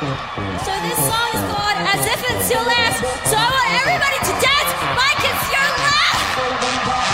So this song is called As If It's Your Last. So I want everybody to dance like it's your last.